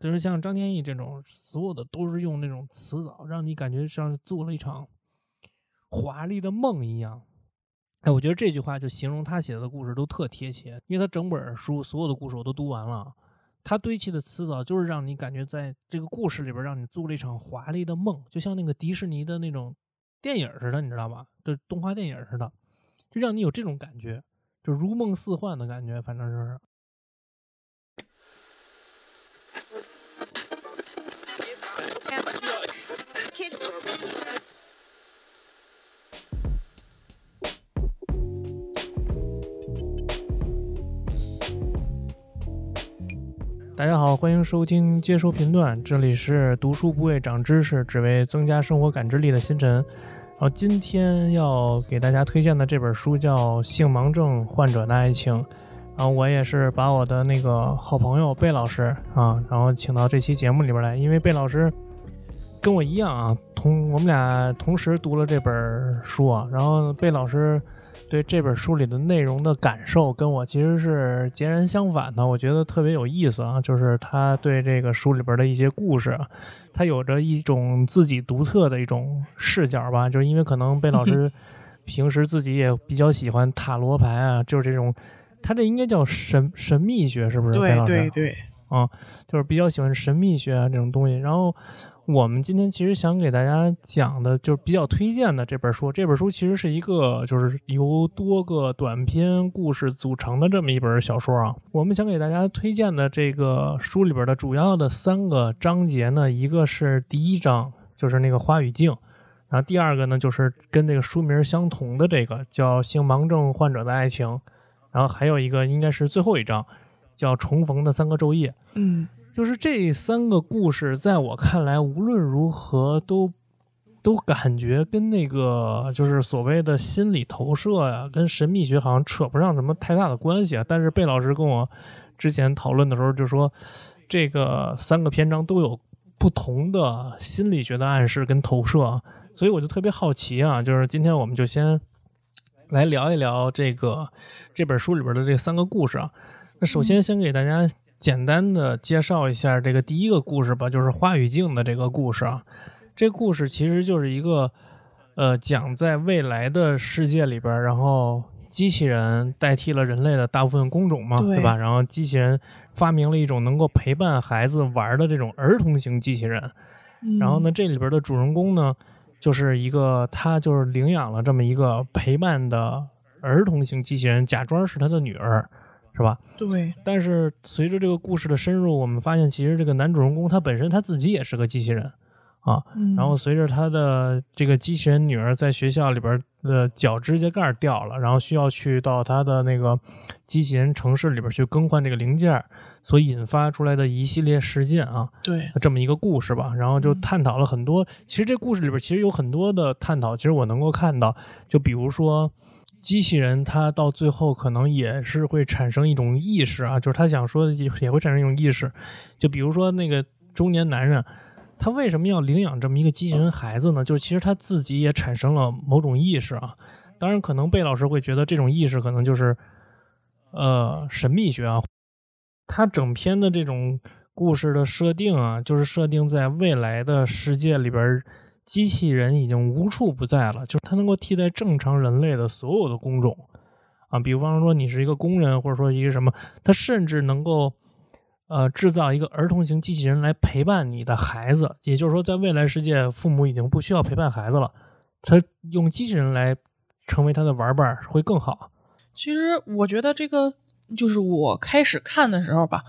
就是像张天翼这种，所有的都是用那种词藻，让你感觉像是做了一场华丽的梦一样。哎，我觉得这句话就形容他写的故事都特贴切，因为他整本书所有的故事我都读完了，他堆砌的词藻就是让你感觉在这个故事里边让你做了一场华丽的梦，就像那个迪士尼的那种电影似的，你知道吧？就是动画电影似的，就让你有这种感觉，就如梦似幻的感觉，反正就是。大家好，欢迎收听接收频段，这里是读书不为长知识，只为增加生活感知力的星辰。然后今天要给大家推荐的这本书叫《性盲症患者的爱情》，然后我也是把我的那个好朋友贝老师啊，然后请到这期节目里边来，因为贝老师跟我一样啊，我们俩同时读了这本书啊，然后贝老师对这本书里的内容的感受跟我其实是截然相反的，我觉得特别有意思啊，就是他对这个书里边的一些故事，他有着一种自己独特的一种视角吧，就是因为可能贝老师平时自己也比较喜欢塔罗牌啊，就是这种，他这应该叫神秘学是不是？对对对，啊，就是比较喜欢神秘学啊这种东西。然后我们今天其实想给大家讲的，就是比较推荐的这本书。这本书其实是一个，就是由多个短篇故事组成的这么一本小说啊。我们想给大家推荐的这个书里边的主要的三个章节呢，一个是第一章，就是那个花与镜，然后第二个呢，就是跟这个书名相同的这个叫《性盲症患者的爱情》，然后还有一个应该是最后一章，叫《重逢的三个昼夜》。嗯。就是这三个故事在我看来无论如何都感觉跟那个就是所谓的心理投射呀、跟神秘学好像扯不上什么太大的关系啊。但是贝老师跟我之前讨论的时候就说，这个三个篇章都有不同的心理学的暗示跟投射，所以我就特别好奇啊，就是今天我们就先来聊一聊这本书里边的这三个故事啊。那首先先给大家简单的介绍一下这个第一个故事吧，就是花与镜的这个故事啊。这故事其实就是一个讲在未来的世界里边，然后机器人代替了人类的大部分工种嘛， 对吧？然后机器人发明了一种能够陪伴孩子玩的这种儿童型机器人。然后呢，这里边的主人公呢，就是一个他就是领养了这么一个陪伴的儿童型机器人，假装是他的女儿。是吧？对。但是随着这个故事的深入，我们发现其实这个男主人公他本身他自己也是个机器人啊。然后随着他的这个机器人女儿在学校里边的脚指甲盖掉了，然后需要去到他的那个机器人城市里边去更换这个零件，所引发出来的一系列事件啊。对，这么一个故事吧。然后就探讨了很多，其实这故事里边其实有很多的探讨，其实我能够看到，就比如说机器人它到最后可能也是会产生一种意识啊，就是他想说的也会产生一种意识，就比如说那个中年男人他为什么要领养这么一个机器人孩子呢？就其实他自己也产生了某种意识啊。当然可能贝老师会觉得这种意识可能就是神秘学啊。他整篇的这种故事的设定啊，就是设定在未来的世界里边，机器人已经无处不在了，就是它能够替代正常人类的所有的工种啊，比方说你是一个工人，或者说一个什么，它甚至能够制造一个儿童型机器人来陪伴你的孩子。也就是说，在未来世界，父母已经不需要陪伴孩子了，他用机器人来成为他的玩伴会更好。其实我觉得这个就是我开始看的时候吧，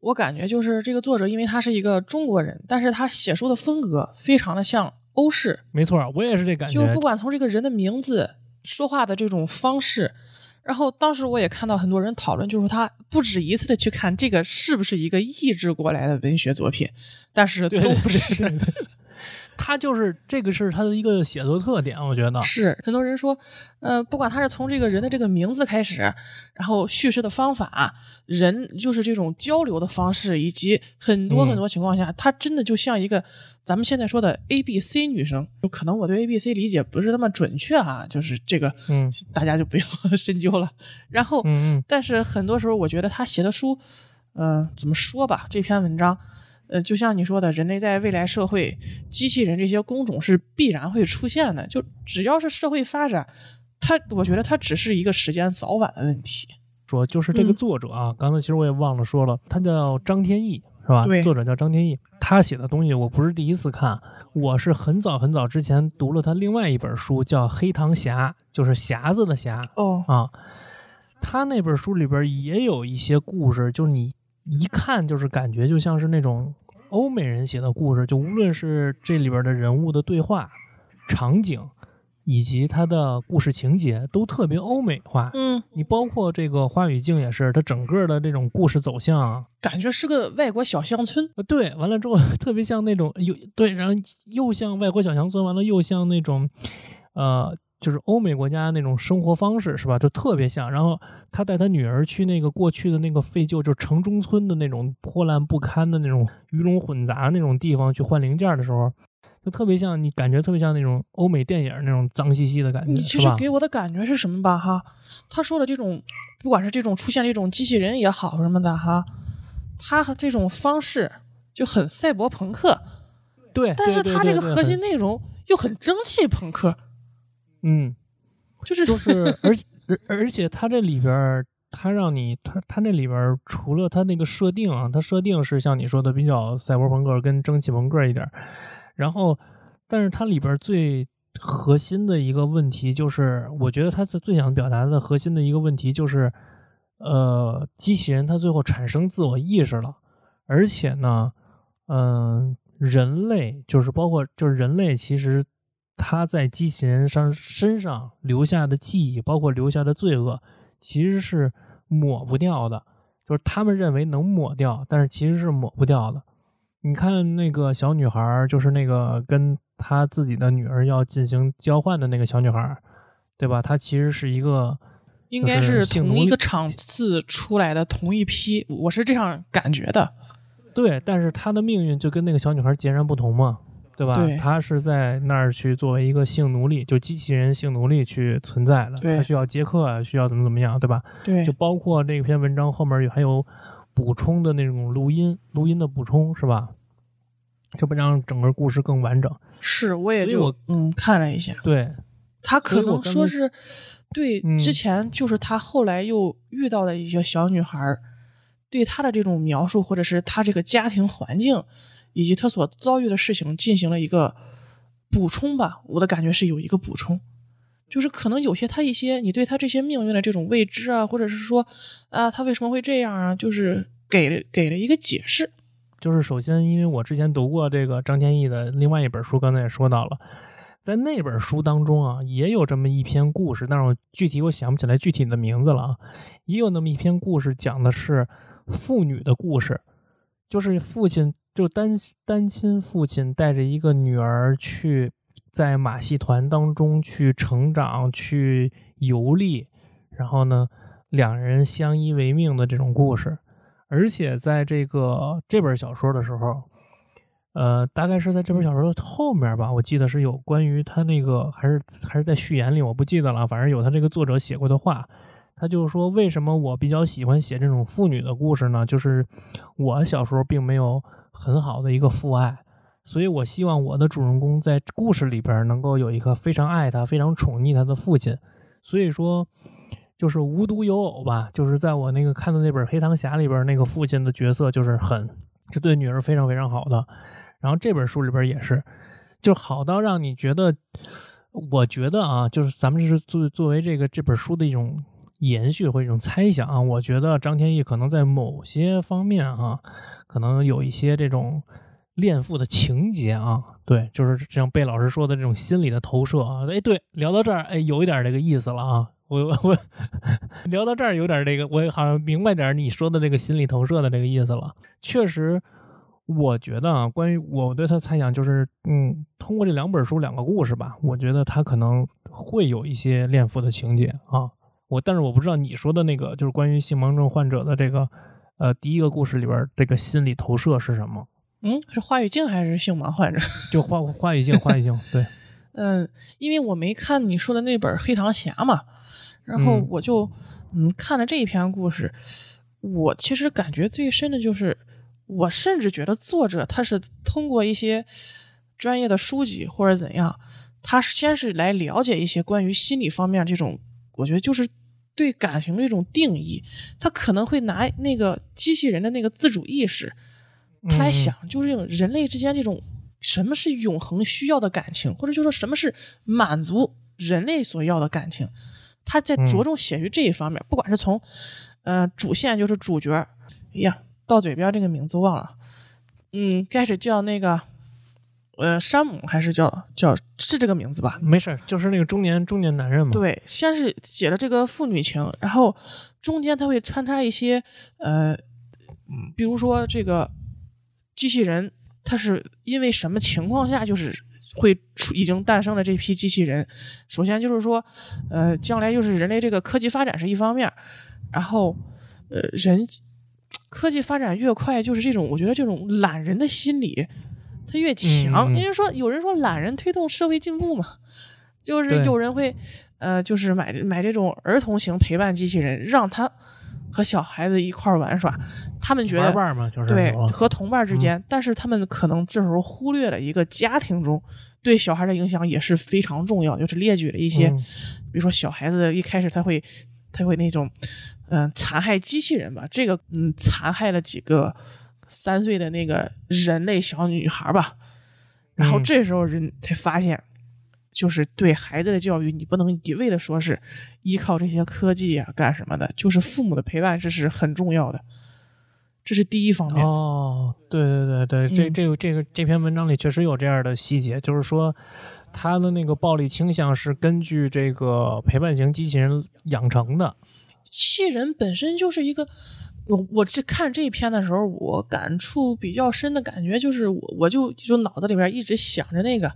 我感觉就是这个作者，因为他是一个中国人，但是他写书的风格非常的像欧式。没错，我也是这感觉。就是不管从这个人的名字、说话的这种方式，然后当时我也看到很多人讨论，就是他不止一次的去看这个是不是一个译制过来的文学作品，但是都不是。对对对对，他就是这个是他的一个写作特点，我觉得是很多人说，不管他是从这个人的这个名字开始，然后叙事的方法，人就是这种交流的方式，以及很多很多情况下，他真的就像一个咱们现在说的 ABC 女生。就可能我对 ABC 理解不是那么准确啊，就是这个大家就不要深究了。然后但是很多时候我觉得他写的书怎么说吧，这篇文章就像你说的，人类在未来社会，机器人这些工种是必然会出现的，就只要是社会发展，我觉得它只是一个时间早晚的问题。说就是这个作者啊，刚才其实我也忘了说了，他叫张天翼，是吧？对，作者叫张天翼，他写的东西我不是第一次看，我是很早很早之前读了他另外一本书，叫《黑糖侠》，就是匣子的匣。哦，啊，他那本书里边也有一些故事，就是你一看就是感觉就像是那种欧美人写的故事，就无论是这里边的人物的对话、场景，以及他的故事情节都特别欧美化。嗯，你包括这个花与镜也是，他整个的这种故事走向感觉是个外国小乡村。对，完了之后特别像那种对，然后又像外国小乡村，完了又像那种就是欧美国家那种生活方式，是吧？就特别像。然后他带他女儿去那个过去的那个废旧，就城中村的那种破烂不堪的那种鱼龙混杂那种地方去换零件的时候，就特别像，你感觉特别像那种欧美电影那种脏兮兮的感觉。你其实给我的感觉是什么吧？哈，他说的这种，不管是这种出现这种机器人也好什么的哈，他这种方式就很赛博朋克。对，但是他这个核心内容又很蒸汽朋克。嗯，就是而且他这里边，他这里边除了他那个设定啊，他设定是像你说的比较赛博朋克跟蒸汽朋克一点，然后但是他里边最核心的一个问题，就是我觉得他最想表达的核心的一个问题就是机器人他最后产生自我意识了，而且呢人类就是包括就是人类其实他在机器人身上留下的记忆，包括留下的罪恶，其实是抹不掉的，就是他们认为能抹掉，但是其实是抹不掉的。你看那个小女孩，就是那个跟她自己的女儿要进行交换的那个小女孩，对吧？她其实是一个，应该是同一个场次出来的同一批，我是这样感觉的。对，但是她的命运就跟那个小女孩截然不同嘛，对吧？对，他是在那儿去作为一个性奴隶，就机器人性奴隶去存在了。他需要接客，需要怎么样，对吧？对，就包括这篇文章后面还有补充的那种录音的补充，是吧？这不让整个故事更完整。是，我也就看了一下。对，他可能说是对之前就是他后来又遇到的一些小女孩，对他的这种描述，或者是他这个家庭环境，以及他所遭遇的事情进行了一个补充吧，我的感觉是有一个补充，就是可能有些他一些你对他这些命运的这种未知啊，或者是说啊他为什么会这样啊，就是给了一个解释。就是首先因为我之前读过这个张天翼的另外一本书，刚才也说到了，在那本书当中啊也有这么一篇故事，但是我想不起来具体的名字了啊，也有那么一篇故事讲的是父女的故事，就是父亲就单亲父亲带着一个女儿去在马戏团当中去成长去游历，然后呢两人相依为命的这种故事。而且在这本小说的时候大概是在这本小说的后面吧，我记得是有关于他那个还是在序言里，我不记得了，反正有他这个作者写过的话。他就说为什么我比较喜欢写这种父女的故事呢，就是我小时候并没有很好的一个父爱，所以我希望我的主人公在故事里边能够有一个非常爱他非常宠溺他的父亲。所以说就是无独有偶吧，就是在我那个看的那本《黑糖侠》里边，那个父亲的角色就是就对女儿非常非常好的，然后这本书里边也是，就好到让你觉得，我觉得啊，就是咱们是作为这本书的一种延续或一种猜想啊，我觉得张天翼可能在某些方面啊，可能有一些这种恋父的情节啊，对，就是像贝老师说的这种心理的投射啊。哎，对，聊到这儿，哎，有一点这个意思了啊。我聊到这儿有点这个，我好像明白点你说的这个心理投射的这个意思了。确实，我觉得啊，关于我对他猜想就是，通过这两本书两个故事吧，我觉得他可能会有一些恋父的情节啊。但是我不知道你说的那个就是关于性盲症患者的这个第一个故事里边这个心理投射是什么？是花与镜还是性盲患者？就花与镜对。因为我没看你说的那本《黑糖侠》嘛，然后我就看了这一篇故事，我其实感觉最深的就是我甚至觉得作者他是通过一些专业的书籍或者怎样，他先是来了解一些关于心理方面这种，我觉得就是对感情这种定义，他可能会拿那个机器人的那个自主意识，他来想就是人类之间这种什么是永恒需要的感情，或者就说什么是满足人类所要的感情，他在着重写于这一方面。不管是从主线就是主角一样，到嘴边这个名字忘了，开始叫那个山姆还是叫是这个名字吧？没事，就是那个中年男人嘛。对，先是写了这个父女情，然后中间他会穿插一些比如说这个机器人，他是因为什么情况下就是会已经诞生了这批机器人。首先就是说，将来就是人类这个科技发展是一方面，然后人科技发展越快，就是这种我觉得这种懒人的心理。他越强，因为说有人说懒人推动社会进步嘛，就是有人会就是买这种儿童型陪伴机器人，让他和小孩子一块儿玩耍，他们觉得玩伴嘛，就是对和同伴之间，但是他们可能这时候忽略了一个家庭中对小孩的影响也是非常重要，就是列举了一些，比如说小孩子一开始他会那种残害机器人吧，这个残害了几个。3岁的那个人类小女孩吧，然后这时候人才发现，就是对孩子的教育，你不能一味的说是依靠这些科技啊干什么的，就是父母的陪伴是很重要的，这是第一方面。哦，对，这篇文章里确实有这样的细节，就是说他的那个暴力倾向是根据这个陪伴型机器人养成的。机器人本身就是一个。我看这一篇的时候，我感触比较深的感觉就是我就脑子里边一直想着那个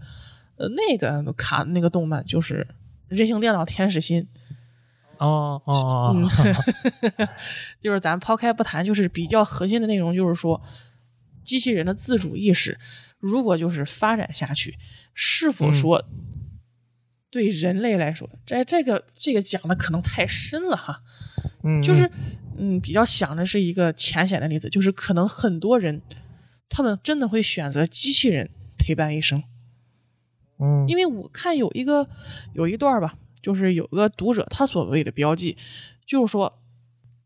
卡那个动漫，就是人形电脑天使心。就是咱抛开不谈，就是比较核心的内容就是说，机器人的自主意识如果就是发展下去，是否说对人类来说，这个讲的可能太深了哈。就是。比较想的是一个浅显的例子，就是可能很多人他们真的会选择机器人陪伴一生。因为我看有一段吧，就是有个读者他所谓的标记，就是说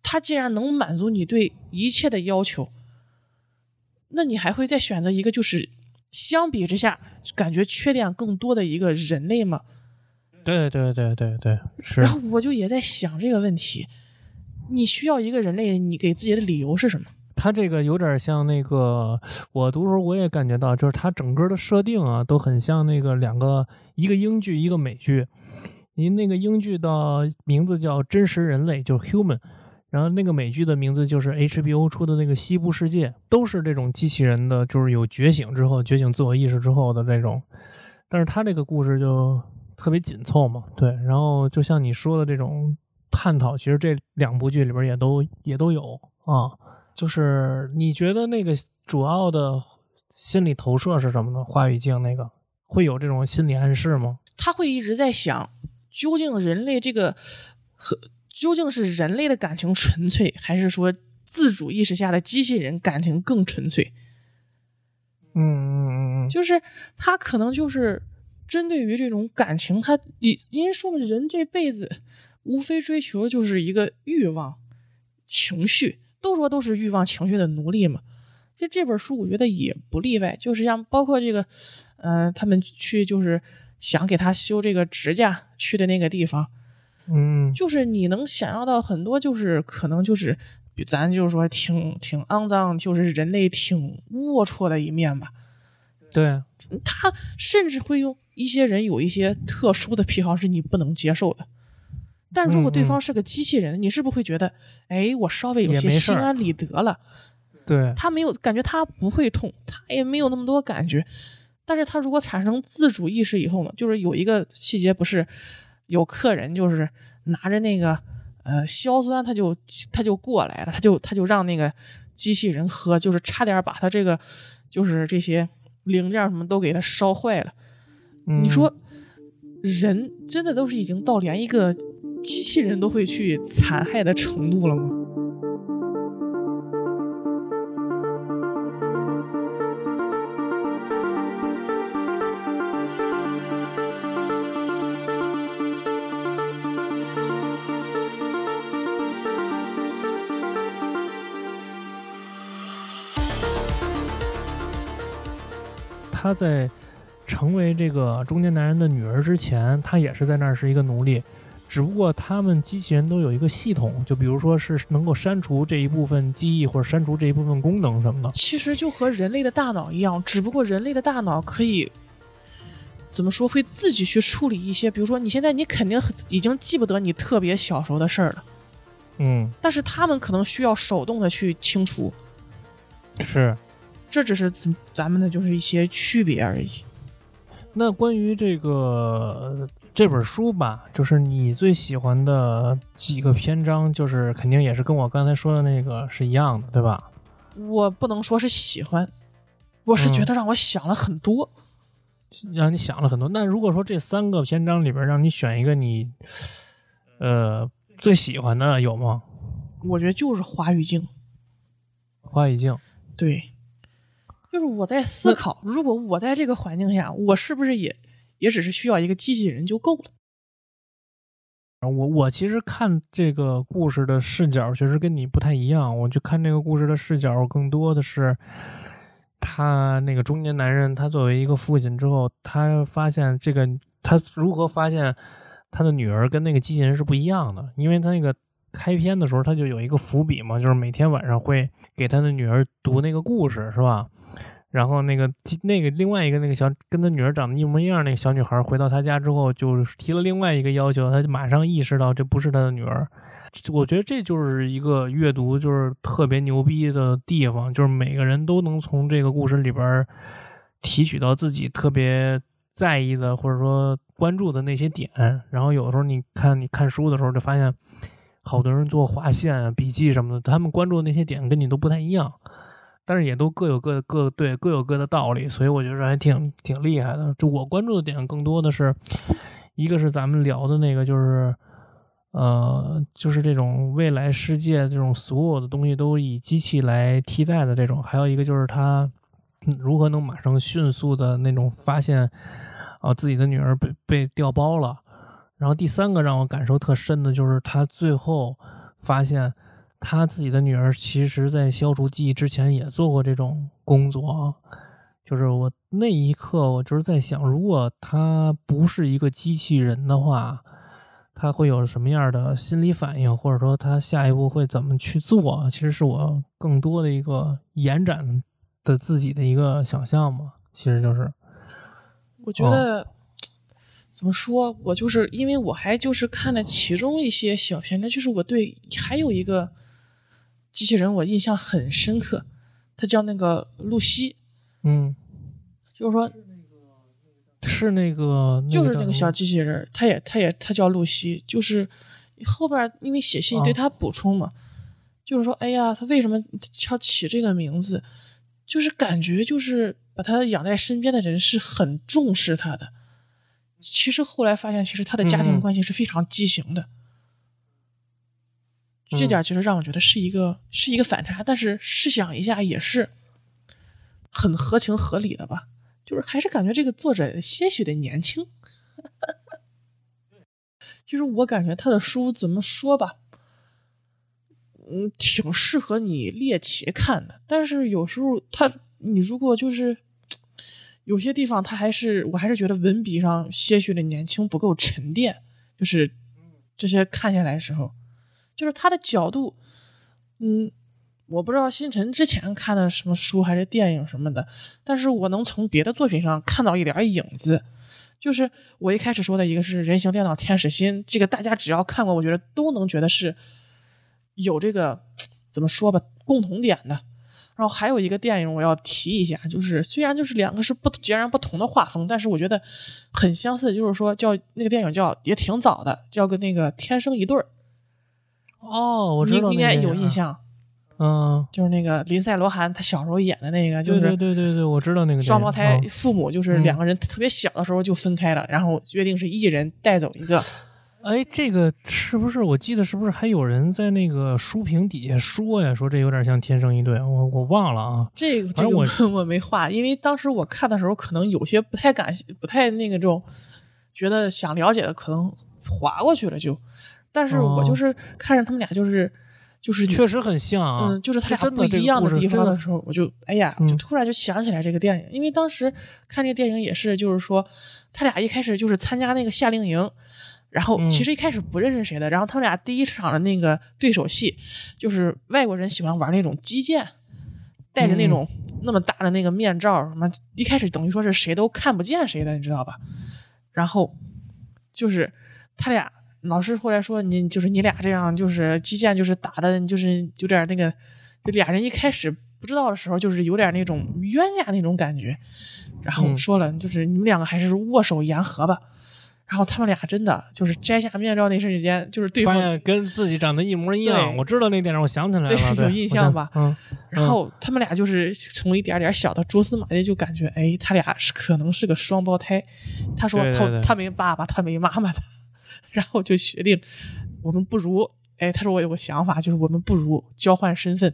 他既然能满足你对一切的要求，那你还会再选择一个就是相比之下感觉缺点更多的一个人类吗？对，是。然后我就也在想这个问题。你需要一个人类，你给自己的理由是什么？他这个有点像那个，我读时候我也感觉到，就是他整个的设定啊，都很像那个一个英剧一个美剧。您那个英剧的名字叫《真实人类》，就是 Human， 然后那个美剧的名字就是 HBO 出的那个《西部世界》，都是这种机器人的，就是有觉醒自我意识之后的这种。但是他这个故事就特别紧凑嘛，对。然后就像你说的这种。探讨其实这两部剧里边也都有啊，就是你觉得那个主要的心理投射是什么呢？话语镜那个会有这种心理暗示吗？他会一直在想，究竟人类这个究竟是人类的感情纯粹，还是说自主意识下的机器人感情更纯粹？就是他可能就是针对于这种感情，他因为说人这辈子。无非追求就是一个欲望情绪，都说都是欲望情绪的奴隶嘛，其实这本书我觉得也不例外，就是像包括这个他们去就是想给他修这个指甲去的那个地方，就是你能想象到很多，就是可能就是咱就是说挺肮脏，就是人类挺龌龊的一面吧。对，他甚至会用一些人有一些特殊的癖好是你不能接受的，但如果对方是个机器人，你是不是会觉得，哎，我稍微有些心安理得了？对，他没有感觉，他不会痛，他也没有那么多感觉。但是他如果产生自主意识以后呢，就是有一个细节，不是有客人就是拿着那个硝酸，他就过来了，他就让那个机器人喝，就是差点把他这个就是这些零件什么都给他烧坏了。你说人真的都是已经到连一个。机器人都会去残害的程度了吗？她在成为这个中年男人的女儿之前，她也是在那儿是一个奴隶，只不过他们机器人都有一个系统，就比如说是能够删除这一部分记忆或者删除这一部分功能什么的。其实就和人类的大脑一样，只不过人类的大脑可以怎么说，会自己去处理一些，比如说你现在你肯定已经记不得你特别小时候的事儿了，嗯，但是他们可能需要手动的去清除，是，这只是咱们的就是一些区别而已。那关于这个这本书吧，就是你最喜欢的几个篇章，就是肯定也是跟我刚才说的那个是一样的，对吧？我不能说是喜欢，我是觉得让我想了很多。让你想了很多。那如果说这三个篇章里边让你选一个你最喜欢的有吗？我觉得就是花与镜。花与镜。对。就是我在思考，如果我在这个环境下，我是不是也只是需要一个机器人就够了。我其实看这个故事的视角确实跟你不太一样，我就看这个故事的视角更多的是他那个中年男人，他作为一个父亲之后，他发现这个他如何发现他的女儿跟那个机器人是不一样的，因为他那个开篇的时候他就有一个伏笔嘛，就是每天晚上会给他的女儿读那个故事，是吧？然后那个另外一个那个小跟他女儿长得一模一样那个小女孩回到他家之后，就提了另外一个要求，他就马上意识到这不是他的女儿。我觉得这就是一个阅读就是特别牛逼的地方，就是每个人都能从这个故事里边提取到自己特别在意的或者说关注的那些点。然后有的时候你看书的时候就发现好多人做划线啊、笔记什么的，他们关注的那些点跟你都不太一样，但是也都各有各的道理，所以我觉得还挺厉害的。就我关注的点更多的是，一个是咱们聊的那个，就是这种未来世界这种所有的东西都以机器来替代的这种，还有一个就是他如何能马上迅速的那种发现啊自己的女儿被调包了。然后第三个让我感受特深的就是他最后发现他自己的女儿其实在消除记忆之前也做过这种工作，就是我那一刻我就是在想，如果他不是一个机器人的话，他会有什么样的心理反应，或者说他下一步会怎么去做，其实是我更多的一个延展的自己的一个想象嘛。其实就是我觉得怎么说，我就是因为我还就是看了其中一些小片段，就是我对还有一个机器人我印象很深刻，他叫那个露西，嗯，就是说是那个就是那个小机器人，他叫露西，就是后边因为写信对他补充嘛，就是说哎呀他为什么要起这个名字，就是感觉就是把他养在身边的人是很重视他的。其实后来发现其实他的家庭关系是非常畸形的，这点其实让我觉得是一个反差，但是试想一下也是很合情合理的吧，就是还是感觉这个作者些许的年轻。其实我感觉他的书怎么说吧，挺适合你猎奇看的，但是有时候你如果就是有些地方我还是觉得文笔上些许的年轻，不够沉淀，就是这些看下来的时候，就是他的角度，我不知道星辰之前看的什么书还是电影什么的，但是我能从别的作品上看到一点影子。就是我一开始说的一个是人形电脑天使心，这个大家只要看过我觉得都能觉得是有这个怎么说吧共同点的。然后还有一个电影我要提一下，就是虽然就是两个是截然不同的画风，但是我觉得很相似，就是说叫那个电影也挺早的，叫个那个天生一对儿。哦，我知道，你应该有印象。嗯，就是那个林赛罗韩他小时候演的那个，就是对，我知道那个双胞胎父母就是两个人特别小的时候就分开了，然后约定是一人带走一个。哎，这个是不是我记得是不是还有人在那个书评底下说呀，说这有点像天生一对，我忘了啊。这个我没话，因为当时我看的时候可能有些不太那个这种觉得想了解的可能划过去了就。但是我就是看着他们俩就是就是确实很像啊，嗯，就是它俩不一样的地方的时候，我就哎呀，就突然就想起来这个电影，因为当时看这个电影也是，就是说他俩一开始就是参加那个夏令营，然后其实一开始不认识谁的，然后他们俩第一场的那个对手戏，就是外国人喜欢玩那种击剑，戴着那种那么大的那个面罩，什么一开始等于说是谁都看不见谁的，你知道吧？然后就是他俩。老师后来说你就是你俩这样就是击剑就是打的就是有点那个，就俩人一开始不知道的时候就是有点那种冤家那种感觉，然后说了就是你们两个还是握手言和吧，然后他们俩真的就是摘下面罩那瞬间就是对方发现跟自己长得一模一样，我知道那点我想起来了，对，有印象吧，嗯，然后他们俩就是从一点点小的蛛丝马迹就感觉哎他俩是可能是个双胞胎，他说对对对，他没爸爸他没妈妈的，然后就决定我们不如哎，他说我有个想法，就是我们不如交换身份，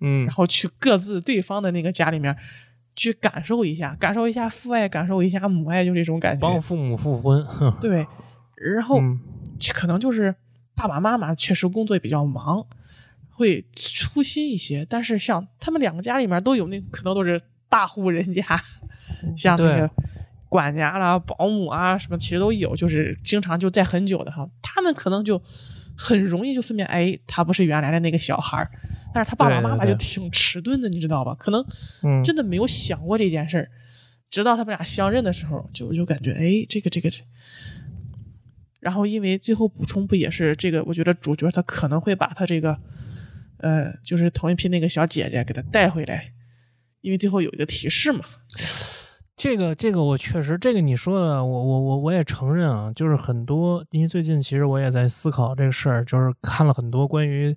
嗯，然后去各自对方的那个家里面去感受一下父爱，感受一下母爱，就这种感觉，帮父母复婚，对，然后可能就是爸爸妈妈确实工作也比较忙，会粗心一些，但是像他们两个家里面都有那可能都是大户人家，像那个管家啦、保姆啊什么其实都有，就是经常就在很久的哈，他们可能就很容易就分辨哎他不是原来的那个小孩，但是他爸爸妈妈就挺迟钝的，对对对，你知道吧，可能真的没有想过这件事儿，直到他们俩相认的时候就感觉哎这个，然后因为最后补充不也是这个，我觉得主角他可能会把他这个就是同一批那个小姐姐给他带回来，因为最后有一个提示嘛。这个我确实，这个你说的，我也承认啊，就是很多，因为最近其实我也在思考这个事儿，就是看了很多关于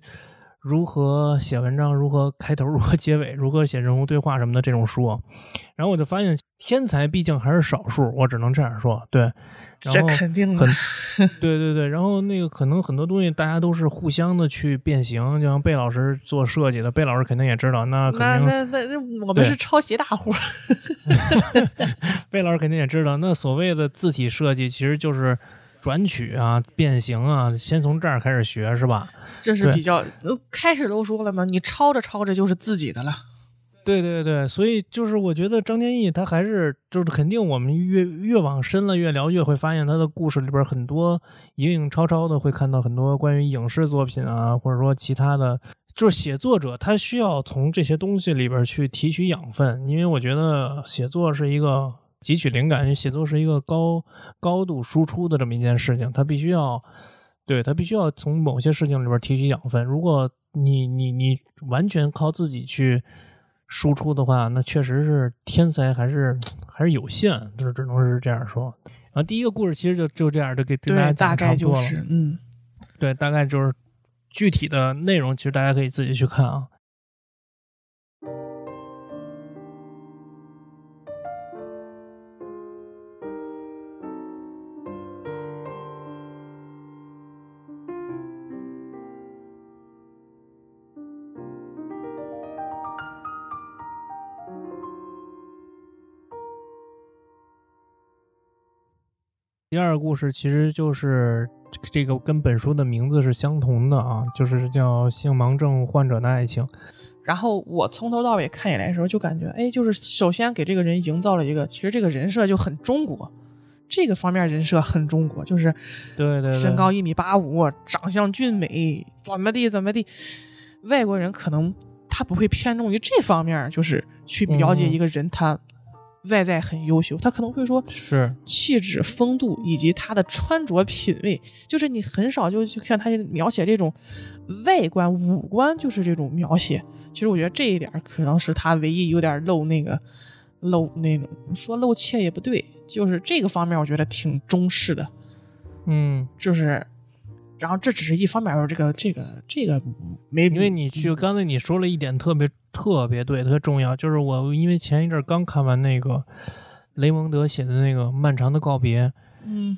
如何写文章、如何开头、如何结尾、如何写人物对话什么的这种书，然后我就发现天才毕竟还是少数，我只能这样说，对，这肯定的，对对对，然后那个可能很多东西大家都是互相的去变形，就像贝老师做设计的，贝老师肯定也知道，那肯定那我们是抄袭大户，贝老师肯定也知道，那所谓的字体设计其实就是。转取啊，变形啊，先从这儿开始学是吧？这是比较开始都说了嘛，你抄着就是自己的了。对对对，所以就是我觉得张天翼他还是就是肯定我们越往深了越聊越会发现他的故事里边很多影绰绰的会看到很多关于影视作品啊，或者说其他的，就是写作者他需要从这些东西里边去提取养分，因为我觉得写作是一个。汲取灵感，写作是一个高度输出的这么一件事情，他必须要从某些事情里边提取养分。如果你完全靠自己去输出的话，那确实是天才还是有限，就是只能是这样说。然后第一个故事其实就这样，就给大家讲差不多了。对，大概就是对，大概就是具体的内容，其实大家可以自己去看啊。第二个故事其实就是这个跟本书的名字是相同的啊，就是叫性盲症患者的爱情。然后我从头到尾看起来的时候就感觉哎，就是首先给这个人营造了一个，其实这个人设就很中国，这个方面人设很中国，就是对对，身高1.85米，长相俊美，怎么地，外国人可能他不会偏重于这方面，就是去了解一个人他外在很优秀，他可能会说是气质风度以及他的穿着品味，就是你很少就像他描写这种外观五官，就是这种描写，其实我觉得这一点可能是他唯一有点露那种说露怯也不对，就是这个方面我觉得挺中式的，就是然后这只是一方面，这个没，因为你去刚才你说了一点特别对，特别重要，就是我因为前一阵刚看完那个雷蒙德写的那个《漫长的告别》，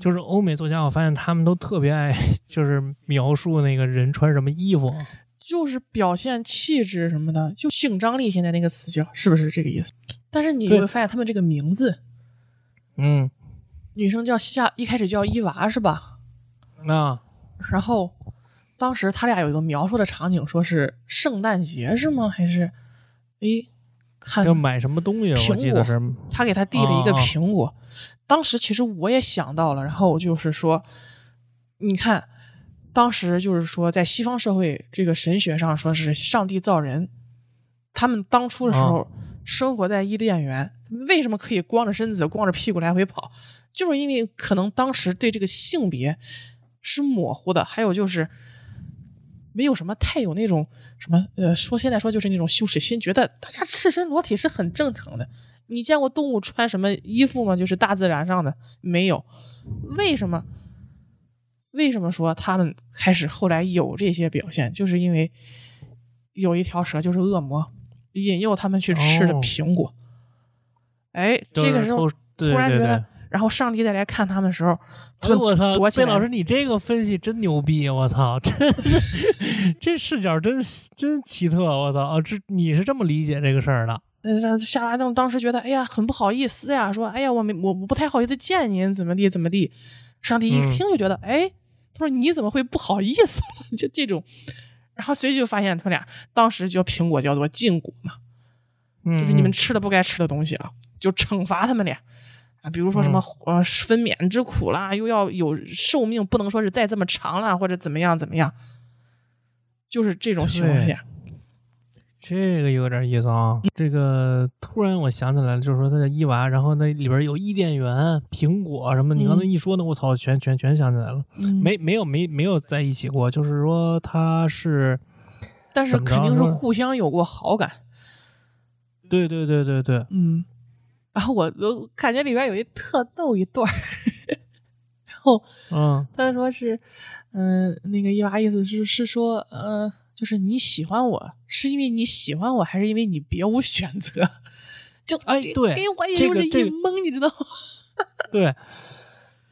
就是欧美作家，我发现他们都特别爱就是描述那个人穿什么衣服，就是表现气质什么的，就性张力现在那个词叫是不是这个意思？但是你会发现他们这个名字，女生一开始叫伊娃是吧？啊。然后当时他俩有一个描述的场景，说是圣诞节是吗？还是诶看要买什么东西？我记得是他给他递了一个苹果。当时其实我也想到了，然后我就是说，你看，当时就是说在西方社会这个神学上说是上帝造人，他们当初的时候生活在伊甸园，为什么可以光着身子光着屁股来回跑？就是因为可能当时对这个性别是模糊的，还有就是没有什么太有那种什么说现在说就是那种羞耻心，觉得大家赤身裸体是很正常的。你见过动物穿什么衣服吗？就是大自然上的没有。为什么说他们开始后来有这些表现，就是因为有一条蛇就是恶魔引诱他们去吃的苹果。哎，这个时候突然觉得，对对对，然后上帝再来看他们的时候，他们躲起来。我操，贝老师，你这个分析真牛逼！我操，这视角真奇特！我操啊，这你是这么理解这个事儿的？夏娃当时觉得，哎呀，很不好意思呀，说，哎呀，我不太好意思见您，怎么地怎么地。上帝一听就觉得，哎，他说你怎么会不好意思了？就这种，然后随即就发现他们俩当时就苹果叫做禁果嘛，就是你们吃的不该吃的东西了，就惩罚他们俩。比如说什么分娩之苦啦，又要有寿命不能说是再这么长啦，或者怎么样怎么样，就是这种情况下。这个有点意思啊！这个突然我想起来了，就是说他叫伊娃，然后那里边有伊甸园、苹果什么。你刚才一说呢，我操，全想起来了。没有在一起过，就是说他是，但是肯定是互相有过好感。对对对对对，嗯。然后我感觉里边有一特逗一段然后他说是那个伊娃意思是说就是你喜欢我是因为你喜欢我还是因为你别无选择，就哎对给我也有点一懵，你知道吗？对，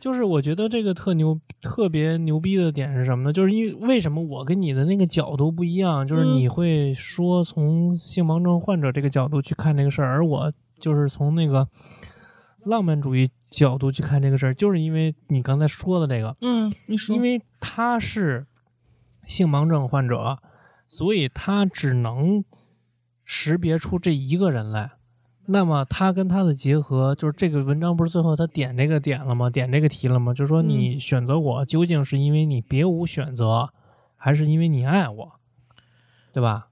就是我觉得这个特别牛逼的点是什么呢？就是因为什么我跟你的那个角度不一样，就是你会说从性盲症患者这个角度去看这个事儿，而我就是从那个浪漫主义角度去看这个事儿，就是因为你刚才说的这个，你说，因为他是性盲症患者，所以他只能识别出这一个人来。那么他跟他的结合，就是这个文章不是最后他点这个点了吗？点这个题了吗？就是说你选择我究竟是因为你别无选择，还是因为你爱我，对吧？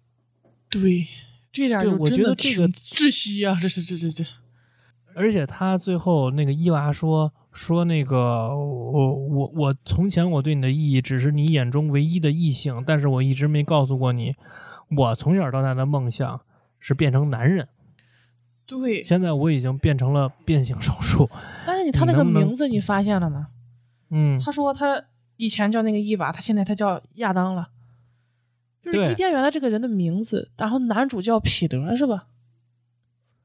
对。这点就真的挺窒息啊！这，而且他最后那个伊娃说那个我从前我对你的意义只是你眼中唯一的异性，但是我一直没告诉过你，我从小到大的梦想是变成男人。对，现在我已经变成了变性手术。但是他那个名字你发现了吗？他说他以前叫那个伊娃，他现在他叫亚当了。就是伊甸园的这个人的名字，然后男主叫彼得是吧？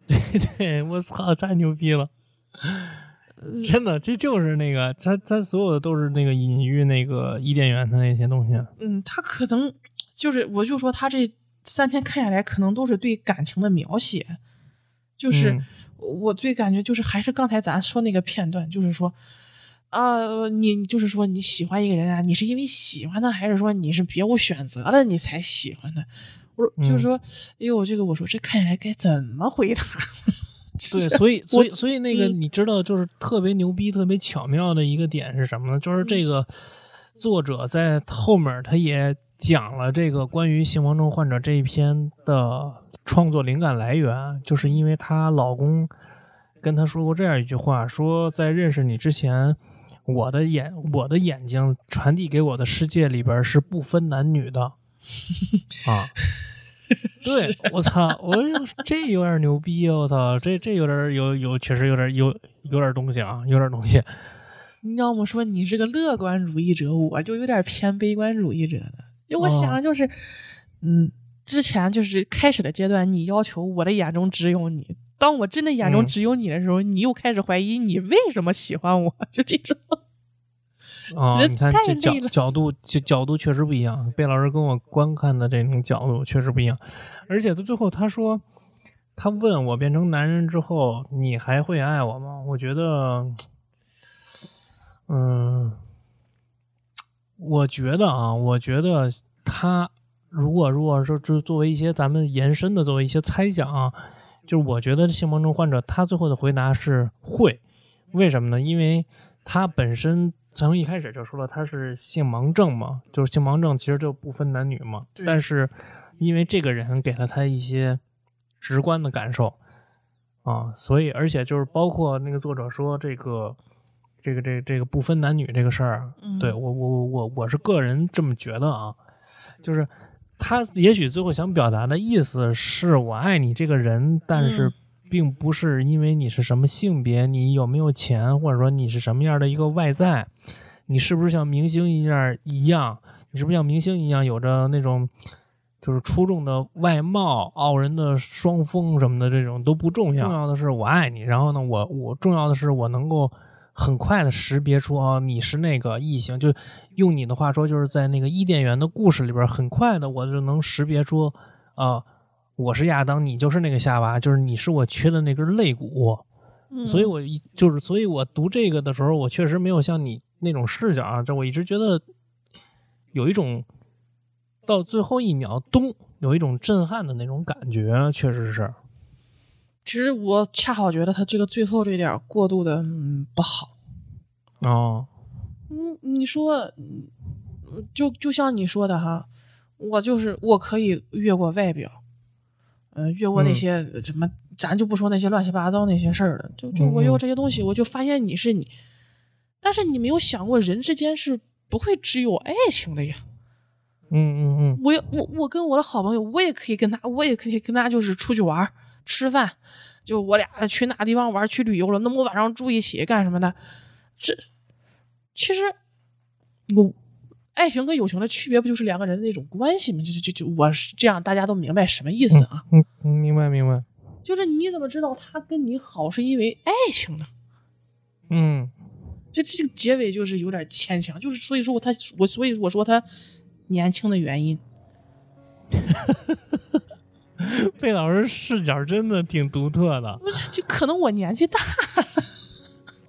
对对，我操，太牛逼了！真的，这就是那个他所有的都是那个隐喻那个伊甸园的那些东西。他可能就是我就说他这三篇看下来，可能都是对感情的描写。就是我最感觉就是还是刚才咱说那个片段，就是说。你就是说你喜欢一个人啊，你是因为喜欢他，还是说你是别无选择了你才喜欢他？我就是说，哎呦，这个我说这看起来该怎么回答？对，所以那个你知道，就是特别牛逼、特别巧妙的一个点是什么呢？就是这个作者在后面他也讲了这个关于性盲症患者这一篇的创作灵感来源，就是因为她老公跟她说过这样一句话，说在认识你之前。我的眼睛传递给我的世界里边是不分男女的啊！对，我操，我这有点牛逼，我操，这有点有确实有点东西啊，有点东西。要么说你是个乐观主义者，我就有点偏悲观主义者的。因为我想就是，之前就是开始的阶段，你要求我的眼中只有你。当我真的眼中只有你的时候，你又开始怀疑你为什么喜欢我，就这种。你看这角度确实不一样，贝老师跟我观看的这种角度确实不一样。而且到最后他说，他问我变成男人之后，你还会爱我吗？我觉得，我觉得他如果说就作为一些咱们延伸的作为一些猜想啊，就是我觉得性盲症患者他最后的回答是会，为什么呢？因为他本身从一开始就说了他是性盲症嘛，就是性盲症其实就不分男女嘛，但是因为这个人给了他一些直观的感受啊，所以而且就是包括那个作者说这个不分男女这个事儿，对我是个人这么觉得啊，就是他也许最后想表达的意思是我爱你这个人，但是并不是因为你是什么性别，你有没有钱，或者说你是什么样的一个外在，你是不是像明星一样，你是不是像明星一样有着那种就是出众的外貌、傲人的双峰什么的，这种都不重要，重要的是我爱你。然后呢，我重要的是我能够很快的识别出啊，你是那个异性，就用你的话说，就是在那个伊甸园的故事里边，很快的我就能识别出啊，我是亚当，你就是那个夏娃，就是你是我缺的那根肋骨。所以我读这个的时候，我确实没有像你那种视角啊，这我一直觉得有一种到最后一秒咚，有一种震撼的那种感觉，确实是。其实我恰好觉得他这个最后这点过度的不好哦。你说就像你说的哈，我可以越过外表，越过那些什么，咱就不说那些乱七八糟那些事儿了，就我越过这些东西，我就发现你是你。但是你没有想过，人之间是不会只有爱情的呀。我跟我的好朋友，我也可以跟他就是出去玩。吃饭，就我俩去哪地方玩去旅游了，那么我晚上住一起干什么的？这其实我爱情跟友情的区别不就是两个人的那种关系吗？就我是这样，大家都明白什么意思啊？明白。就是你怎么知道他跟你好是因为爱情呢？这个结尾就是有点牵强，就是所以我说他年轻的原因。贝老师视角真的挺独特的，不是，就可能我年纪大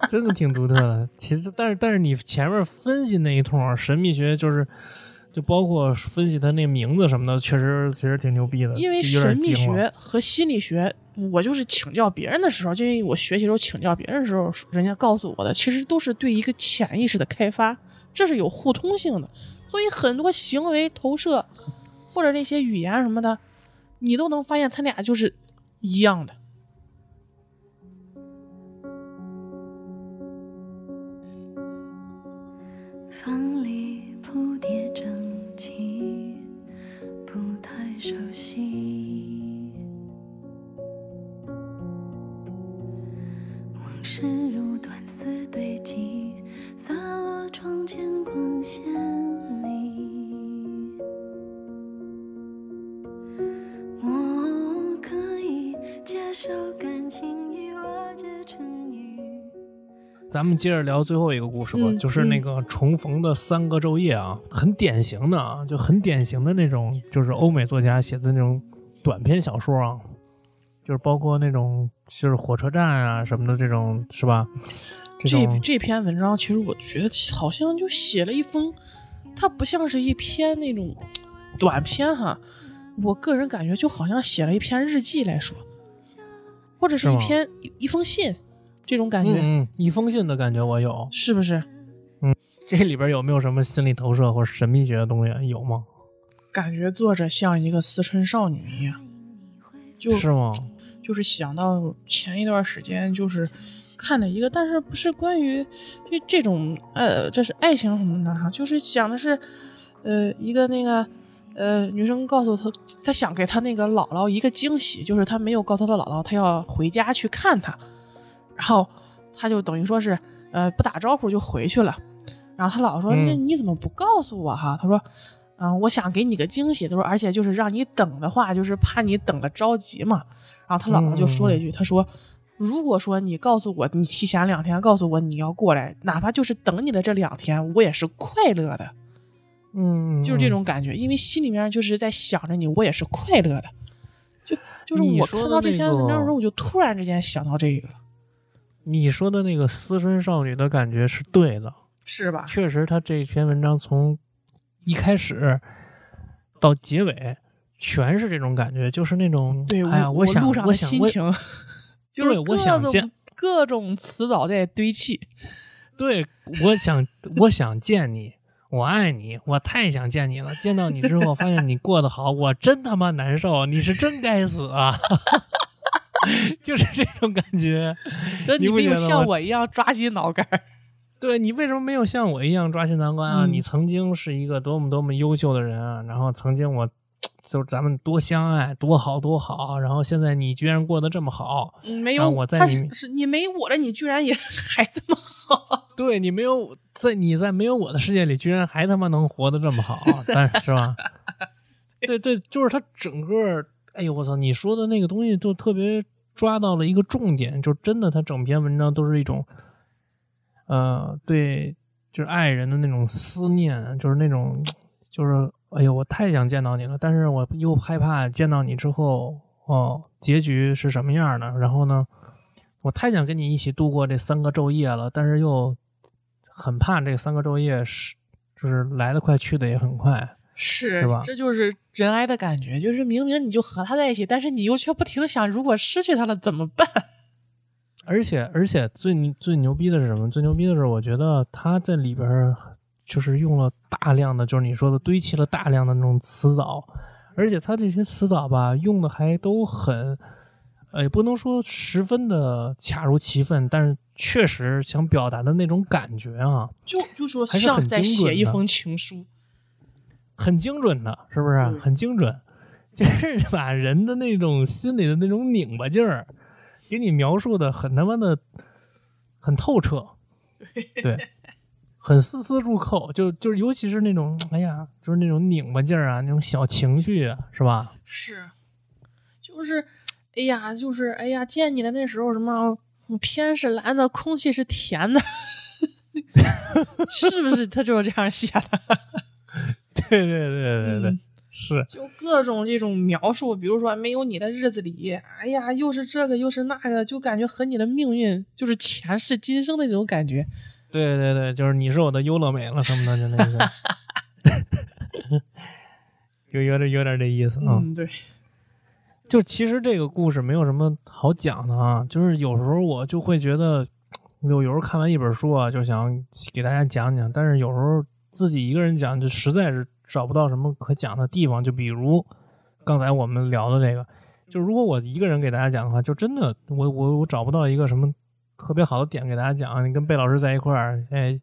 了，真的挺独特的。其实，但是你前面分析那一通神秘学，就包括分析他那名字什么的，确实挺牛逼的。因为神秘学和心理学，我就是请教别人的时候，就因为我学习时候请教别人的时候，人家告诉我的，其实都是对一个潜意识的开发，这是有互通性的。所以很多行为投射或者那些语言什么的。你都能发现他俩就是一样的。房里铺叠整齐，不太熟悉，往事如短丝堆积，洒落窗前光线里。咱们接着聊最后一个故事吧，就是那个重逢的三个昼夜啊，很典型的那种，就是欧美作家写的那种短篇小说啊，就是包括那种就是火车站啊什么的这种，是吧？这篇文章其实我觉得好像就写了一封，它不像是一篇那种短篇哈，我个人感觉就好像写了一篇日记来说，或者是一封信。这种感觉，一封信的感觉我有，是不是？这里边有没有什么心理投射或者神秘学的东西？有吗？感觉作者像一个思春少女一样，是吗？就是想到前一段时间就是看的一个，但是不是关于这种这是爱情什么的，就是想的是一个那个女生告诉她，她想给她那个姥姥一个惊喜，就是她没有告诉她姥姥，她要回家去看她。然后他就等于说是不打招呼就回去了，然后他老说那你怎么不告诉我哈？他说我想给你个惊喜，他说而且就是让你等的话，就是怕你等了着急嘛。然后他姥姥就说了一句，他说如果说你告诉我，你提前2天告诉我你要过来，哪怕就是等你的这2天，我也是快乐的。就是这种感觉，因为心里面就是在想着你，我也是快乐的。就是我看到这篇文章的时候，我就突然之间想到这个了。你说的那个思春少女的感觉是对的，是吧？确实，他这篇文章从一开始到结尾全是这种感觉，就是那种哎呀，我想心情就是各种词藻在堆砌。对，我想见你，我爱你，我太想见你了。见到你之后，发现你过得好，我真他妈难受。你是真该死啊！就是这种感觉。你没有像我一样抓心挠肝。对，你为什么没有像我一样抓心挠肝啊？你曾经是一个多么多么优秀的人啊！然后曾经我就咱们多相爱，多好多好。然后现在你居然过得这么好，没有我在你没我了，你居然也还这么好。对，你没有在你在没有我的世界里，居然还他妈能活得这么好，但是吧？对对，就是他整个。哎呦我操！你说的那个东西就特别抓到了一个重点，就真的，他整篇文章都是一种，对，就是爱人的那种思念，就是那种，就是哎呦，我太想见到你了，但是我又害怕见到你之后，哦，结局是什么样的？然后呢，我太想跟你一起度过这三个昼夜了，但是又很怕这三个昼夜是，就是来得快，去得也很快。是，这就是人爱的感觉，就是明明你就和他在一起，但是你又却不停想，如果失去他了怎么办？而且最牛逼的是什么？最牛逼的是，我觉得他在里边就是用了大量的，就是你说的堆砌了大量的那种词藻，而且他这些词藻吧，用的还都很，也不能说十分的恰如其分，但是确实想表达的那种感觉啊，就说像在写一封情书。很精准的，是不是？很精准，就是把人的那种心里的那种拧巴劲儿，给你描述的很他妈的，很透彻，对，很丝丝入扣。就是，尤其是那种，哎呀，就是那种拧巴劲儿啊，那种小情绪啊，是吧？是，就是，哎呀，就是，哎呀，见你的那时候，什么天是蓝的，空气是甜的，是不是？他就是这样写的。对对对对对，是就各种这种描述，比如说没有你的日子里，哎呀，又是这个又是那个，就感觉和你的命运就是前世今生的那种感觉。对对对，就是你是我的优乐美了什么的，就那个，就有点这意思啊。嗯，对。就其实这个故事没有什么好讲的啊，就是有时候我就会觉得，有时候看完一本书啊，就想给大家讲讲，但是有时候。自己一个人讲就实在是找不到什么可讲的地方，就比如刚才我们聊的这个，就如果我一个人给大家讲的话，就真的我找不到一个什么特别好的点给大家讲。你跟贝老师在一块儿，哎，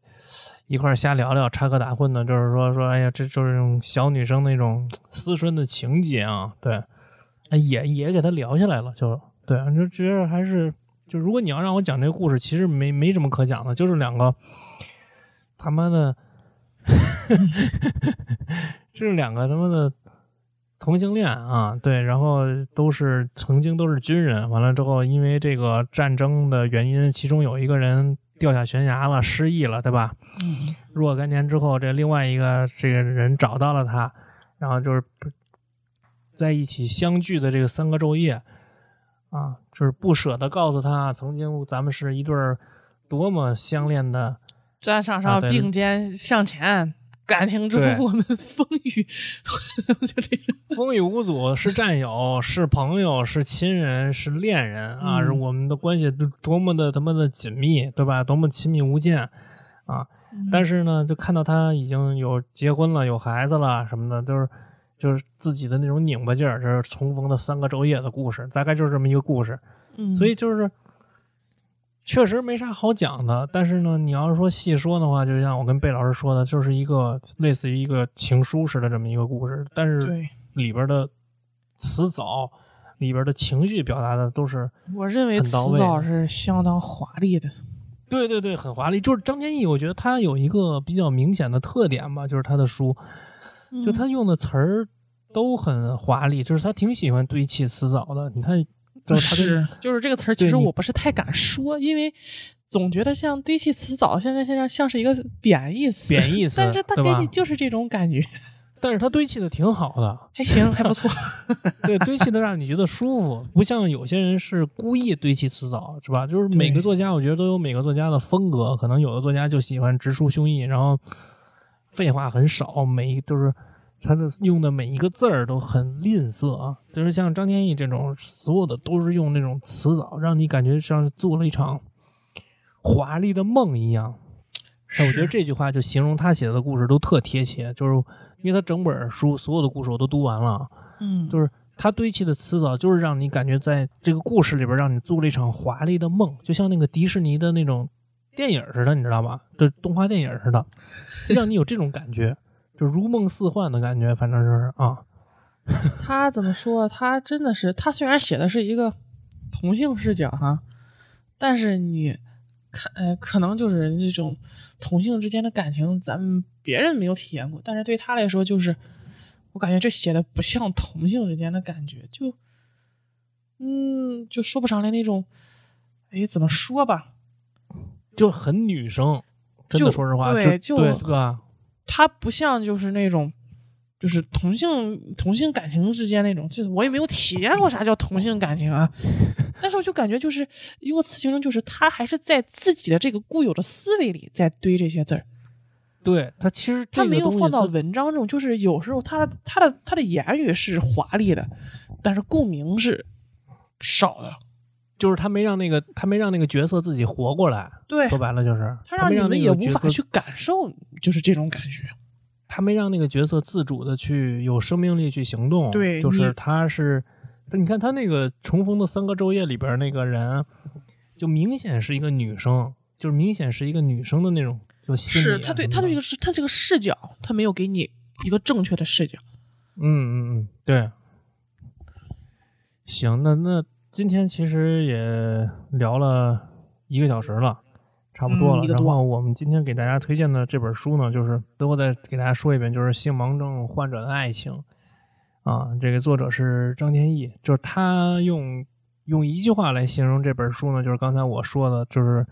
一块儿瞎聊聊，插科打诨的，就是说哎呀，这就是那种小女生那种思春的情节啊，对，也给他聊下来了，就对，就觉得还是就如果你要让我讲这个故事，其实没什么可讲的，就是两个他妈的。这是两个他妈的同性恋啊，对，然后曾经都是军人，完了之后因为这个战争的原因，其中有一个人掉下悬崖了，失忆了，对吧？若干年之后，这另外一个这个人找到了他，然后就是在一起相聚的这个三个昼夜啊，就是不舍得告诉他，曾经咱们是一对多么相恋的。战场上并肩向前，感情之中我们风雨，就这种风雨无阻，是战友，是朋友，是亲人，是恋人啊！我们的关系多么的他妈的紧密，对吧？多么亲密无间啊！但是呢，就看到他已经有结婚了，有孩子了什么的，就是自己的那种拧巴劲儿，就是重逢的三个昼夜的故事，大概就是这么一个故事。所以就是。确实没啥好讲的，但是呢，你要是说细说的话，就像我跟贝老师说的，就是一个类似于一个情书似的这么一个故事，但是里边的词藻、里边的情绪表达的都是很到位，我认为词藻是相当华丽的。对对对，很华丽。就是张天翼，我觉得他有一个比较明显的特点吧，就是他的书，就他用的词儿都很华丽，就是他挺喜欢堆砌词藻的。你看。就是这个词儿，其实我不是太敢说，因为总觉得像堆砌词藻，现在像是一个贬义词，但是大概就是这种感觉。但是它堆砌的挺好的，还行，还不错。对，堆砌的让你觉得舒服，不像有些人是故意堆砌词藻，是吧？就是每个作家，我觉得都有每个作家的风格，可能有的作家就喜欢直抒胸臆，然后废话很少，就是他的用的每一个字儿都很吝啬啊。就是像张天翼这种，所有的都是用那种词藻，让你感觉像做了一场华丽的梦一样。我觉得这句话就形容他写的故事都特贴切，就是因为他整本书所有的故事我都读完了，嗯，就是他堆砌的词藻就是让你感觉在这个故事里边让你做了一场华丽的梦，就像那个迪士尼的那种电影似的，你知道吧？就动画电影似的，让你有这种感觉，就如梦似幻的感觉，反正就是啊。他怎么说？他真的是，他虽然写的是一个同性视角哈，但是你。可能就是这种同性之间的感情，咱们别人没有体验过，但是对他来说，就是我感觉这写的不像同性之间的感觉，就说不上来那种，哎，怎么说吧，就很女生，真的说实话，对，对吧？他不像就是那种，就是同性感情之间那种，就是我也没有体验过啥叫同性感情啊。但是我就感觉就是用个词形容，就是他还是在自己的这个固有的思维里在堆这些字儿。对，他其实这个东西他没有放到文章中，就是有时候他的言语是华丽的，但是共鸣是少的。就是他没让那个角色自己活过来。对，说白了就是他让你们也无法去感受，就是这种感觉。他没让那个角色自主的去有生命力去行动。对，就是他是。但你看他那个重逢的三个昼夜里边那个人，就明显是一个女生，就是明显是一个女生的那种，就心理、啊、是他这个视角，他没有给你一个正确的视角。对。行，那今天其实也聊了1个小时了，差不多了。然后我们今天给大家推荐的这本书呢，就是最后再给大家说一遍，就是《性盲症患者的爱情》。啊，这个作者是张天翼，就是他用一句话来形容这本书呢，就是刚才我说的，就是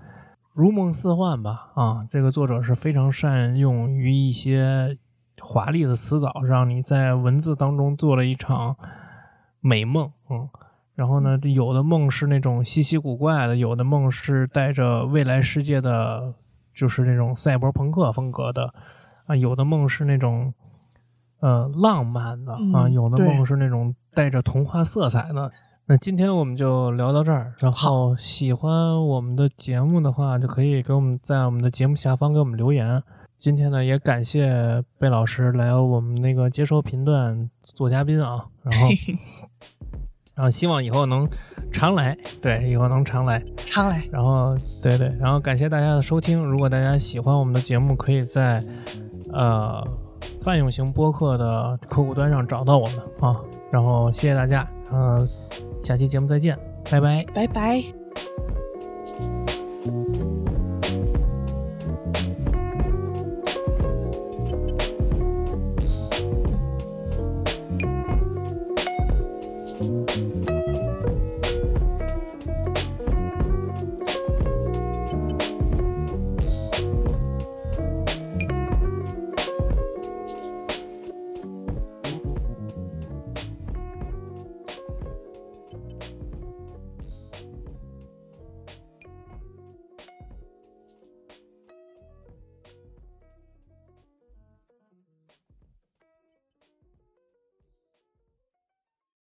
如梦似幻吧。啊，这个作者是非常善用于一些华丽的词藻，让你在文字当中做了一场美梦。然后呢，有的梦是那种稀奇古怪的，有的梦是带着未来世界的，就是那种赛博朋克风格的啊，有的梦是那种。浪漫的啊，有的梦是那种带着童话色彩的。那今天我们就聊到这儿，然后喜欢我们的节目的话，就可以给我们在我们的节目下方给我们留言。今天呢，也感谢贝老师来我们那个接收频段做嘉宾啊，然后希望以后能常来，对，以后能常来。然后对，然后感谢大家的收听。如果大家喜欢我们的节目，可以在泛用型播客的客户端上找到我们啊，然后谢谢大家，下期节目再见，拜拜。